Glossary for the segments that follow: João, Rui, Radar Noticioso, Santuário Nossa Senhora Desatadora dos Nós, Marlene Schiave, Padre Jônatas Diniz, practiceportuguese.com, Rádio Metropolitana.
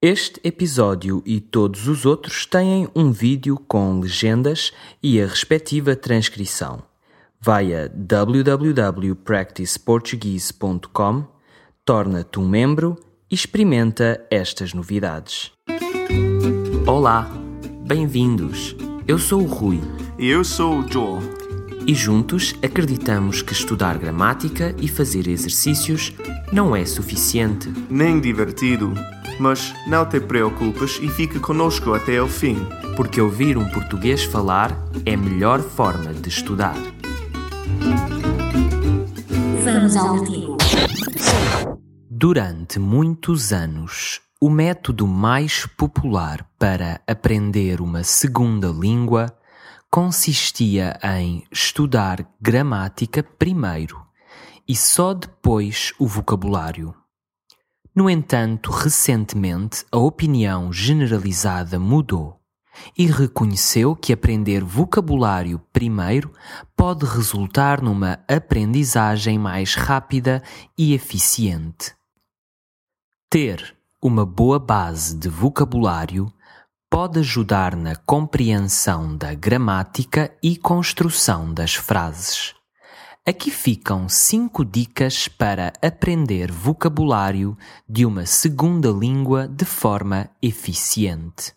Este episódio e todos os outros têm um vídeo com legendas e a respectiva transcrição. Vai a www.practiceportuguese.com, torna-te um membro e experimenta estas novidades. Olá, bem-vindos. Eu sou o Rui. E eu sou o João. E juntos acreditamos que estudar gramática e fazer exercícios não é suficiente. Nem divertido. Mas não te preocupes e fique conosco até ao fim. Porque ouvir um português falar é a melhor forma de estudar. Vamos ao artigo. Durante muitos anos, o método mais popular para aprender uma segunda língua consistia em estudar gramática primeiro e só depois o vocabulário. No entanto, recentemente, a opinião generalizada mudou e reconheceu que aprender vocabulário primeiro pode resultar numa aprendizagem mais rápida e eficiente. Ter uma boa base de vocabulário pode ajudar na compreensão da gramática e construção das frases. Aqui ficam 5 dicas para aprender vocabulário de uma segunda língua de forma eficiente.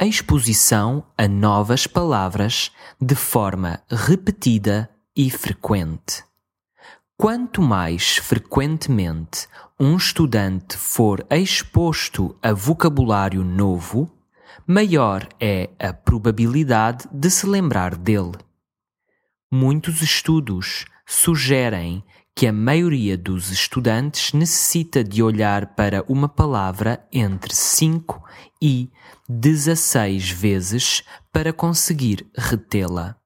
A exposição a novas palavras de forma repetida e frequente. Quanto mais frequentemente um estudante for exposto a vocabulário novo, maior é a probabilidade de se lembrar dele. Muitos estudos sugerem que a maioria dos estudantes necessita de olhar para uma palavra entre 5 e 16 vezes para conseguir retê-la.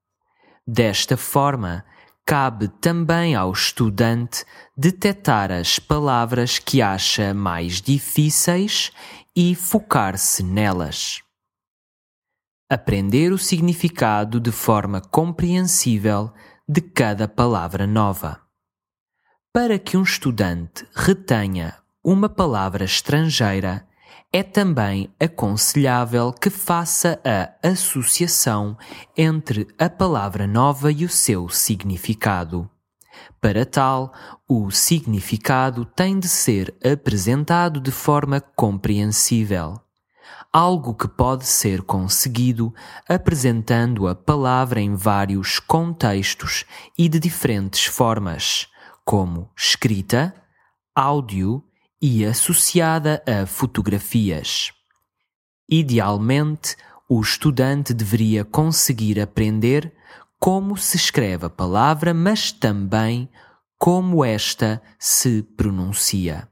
Desta forma, cabe também ao estudante detectar as palavras que acha mais difíceis e focar-se nelas. Aprender o significado de forma compreensível de cada palavra nova. Para que um estudante retenha uma palavra estrangeira, é também aconselhável que faça a associação entre a palavra nova e o seu significado. Para tal, o significado tem de ser apresentado de forma compreensível. Algo que pode ser conseguido apresentando a palavra em vários contextos e de diferentes formas, como escrita, áudio e associada a fotografias. Idealmente, o estudante deveria conseguir aprender como se escreve a palavra, mas também como esta se pronuncia.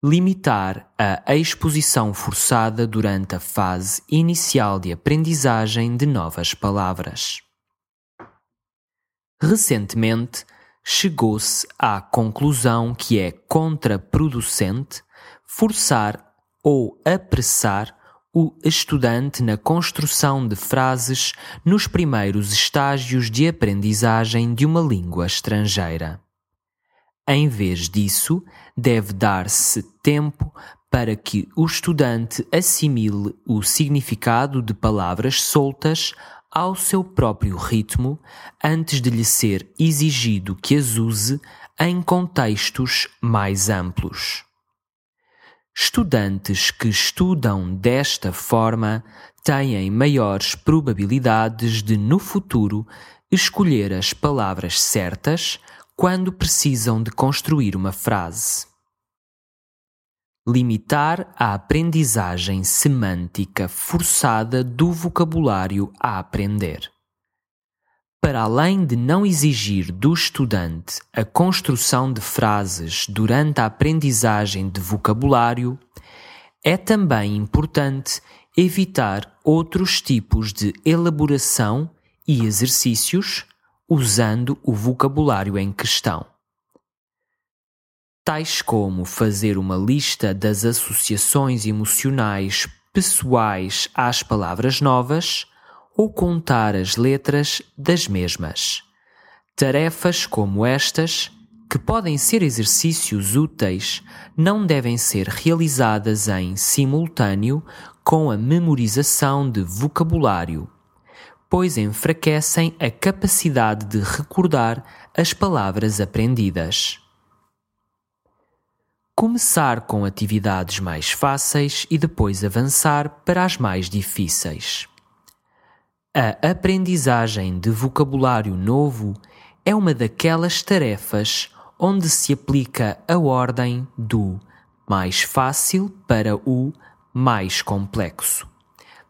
Limitar a exposição forçada durante a fase inicial de aprendizagem de novas palavras. Recentemente, chegou-se à conclusão que é contraproducente forçar ou apressar o estudante na construção de frases nos primeiros estágios de aprendizagem de uma língua estrangeira. Em vez disso, deve dar-se tempo para que o estudante assimile o significado de palavras soltas ao seu próprio ritmo, antes de lhe ser exigido que as use em contextos mais amplos. Estudantes que estudam desta forma têm maiores probabilidades de, no futuro, escolher as palavras certas quando precisam de construir uma frase. Limitar a aprendizagem semântica forçada do vocabulário a aprender. Para além de não exigir do estudante a construção de frases durante a aprendizagem de vocabulário, é também importante evitar outros tipos de elaboração e exercícios usando o vocabulário em questão, tais como fazer uma lista das associações emocionais pessoais às palavras novas ou contar as letras das mesmas. Tarefas como estas que podem ser exercícios úteis, não devem ser realizadas em simultâneo com a memorização de vocabulário, pois enfraquecem a capacidade de recordar as palavras aprendidas. Começar com atividades mais fáceis e depois avançar para as mais difíceis. A aprendizagem de vocabulário novo é uma daquelas tarefas onde se aplica a ordem do mais fácil para o mais complexo.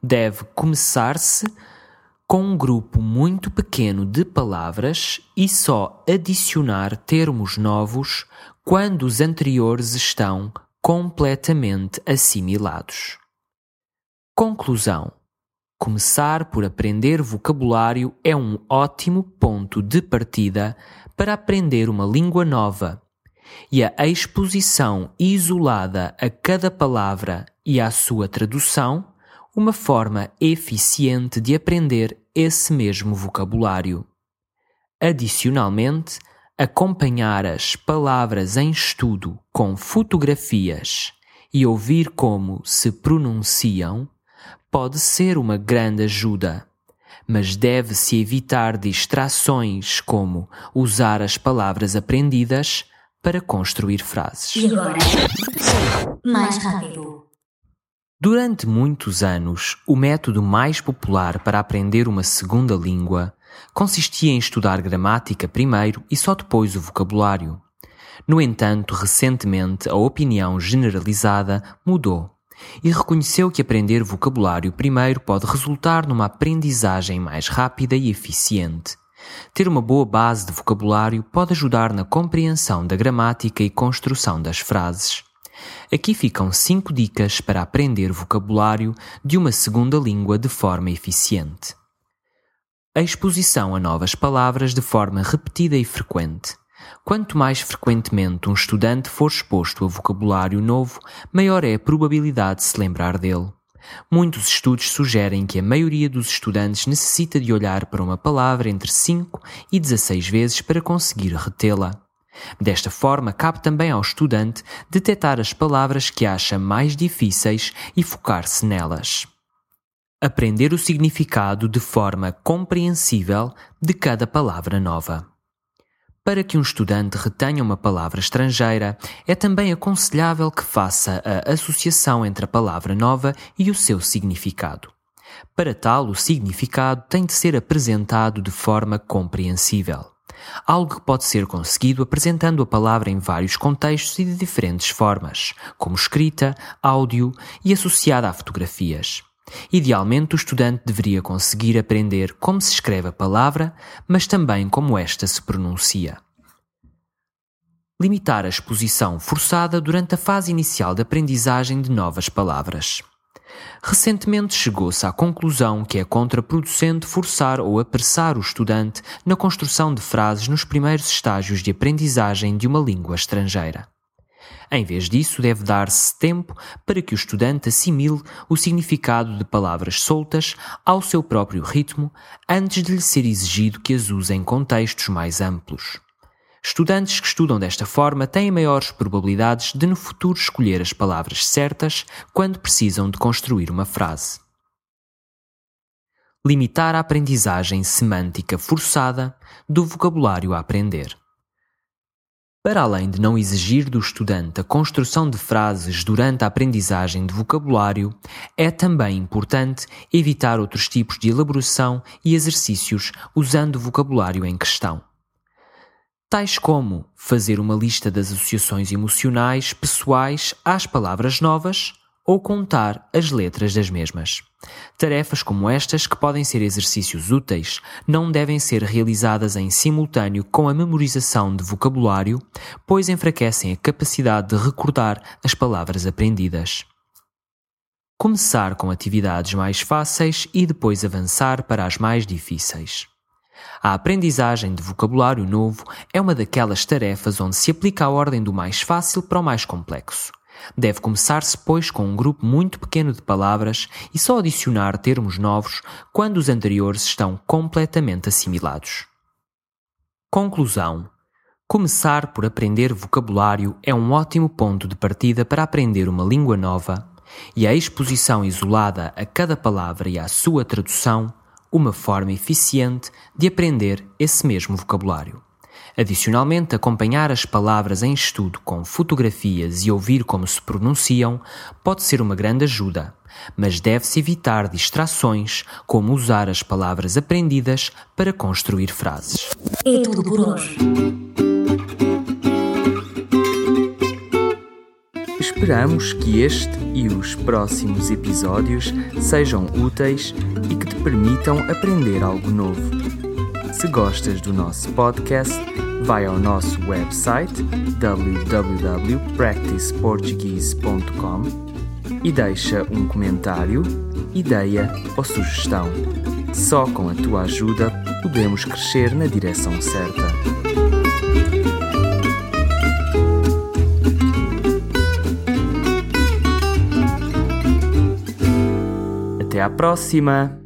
Deve começar-se com um grupo muito pequeno de palavras e só adicionar termos novos quando os anteriores estão completamente assimilados. Conclusão: começar por aprender vocabulário é um ótimo ponto de partida para aprender uma língua nova, e a exposição isolada a cada palavra e à sua tradução, uma forma eficiente de aprender esse mesmo vocabulário. Adicionalmente, acompanhar as palavras em estudo com fotografias e ouvir como se pronunciam pode ser uma grande ajuda, mas deve-se evitar distrações como usar as palavras aprendidas para construir frases. E agora, mais rápido. Durante muitos anos, o método mais popular para aprender uma segunda língua consistia em estudar gramática primeiro e só depois o vocabulário. No entanto, recentemente, a opinião generalizada mudou e reconheceu que aprender vocabulário primeiro pode resultar numa aprendizagem mais rápida e eficiente. Ter uma boa base de vocabulário pode ajudar na compreensão da gramática e construção das frases. Aqui ficam 5 dicas para aprender vocabulário de uma segunda língua de forma eficiente. A exposição a novas palavras de forma repetida e frequente. Quanto mais frequentemente um estudante for exposto a vocabulário novo, maior é a probabilidade de se lembrar dele. Muitos estudos sugerem que a maioria dos estudantes necessita de olhar para uma palavra entre 5 e 16 vezes para conseguir retê-la. Desta forma, cabe também ao estudante detectar as palavras que acha mais difíceis e focar-se nelas. Aprender o significado de forma compreensível de cada palavra nova. Para que um estudante retenha uma palavra estrangeira, é também aconselhável que faça a associação entre a palavra nova e o seu significado. Para tal, o significado tem de ser apresentado de forma compreensível, algo que pode ser conseguido apresentando a palavra em vários contextos e de diferentes formas, como escrita, áudio e associada a fotografias. Idealmente, o estudante deveria conseguir aprender como se escreve a palavra, mas também como esta se pronuncia. Limitar a exposição forçada durante a fase inicial da aprendizagem de novas palavras. Recentemente chegou-se à conclusão que é contraproducente forçar ou apressar o estudante na construção de frases nos primeiros estágios de aprendizagem de uma língua estrangeira. Em vez disso, deve dar-se tempo para que o estudante assimile o significado de palavras soltas ao seu próprio ritmo, antes de lhe ser exigido que as use em contextos mais amplos. Estudantes que estudam desta forma têm maiores probabilidades de no futuro escolher as palavras certas quando precisam de construir uma frase. Limitar a aprendizagem semântica forçada do vocabulário a aprender. Para além de não exigir do estudante a construção de frases durante a aprendizagem de vocabulário, é também importante evitar outros tipos de elaboração e exercícios usando o vocabulário em questão, tais como fazer uma lista das associações emocionais pessoais às palavras novas ou contar as letras das mesmas. Tarefas como estas, que podem ser exercícios úteis, não devem ser realizadas em simultâneo com a memorização de vocabulário, pois enfraquecem a capacidade de recordar as palavras aprendidas. Começar com atividades mais fáceis e depois avançar para as mais difíceis. A aprendizagem de vocabulário novo é uma daquelas tarefas onde se aplica a ordem do mais fácil para o mais complexo. Deve começar-se, pois, com um grupo muito pequeno de palavras e só adicionar termos novos quando os anteriores estão completamente assimilados. Conclusão: Começar por aprender vocabulário é um ótimo ponto de partida para aprender uma língua nova, e a exposição isolada a cada palavra e à sua tradução, uma forma eficiente de aprender esse mesmo vocabulário. Adicionalmente, acompanhar as palavras em estudo com fotografias e ouvir como se pronunciam pode ser uma grande ajuda, mas deve-se evitar distrações, como usar as palavras aprendidas para construir frases. É tudo por hoje. Esperamos que este e os próximos episódios sejam úteis e que te permitam aprender algo novo. Se gostas do nosso podcast, vai ao nosso website www.practiceportuguese.com e deixa um comentário, ideia ou sugestão. Só com a tua ajuda podemos crescer na direção certa. Até a próxima!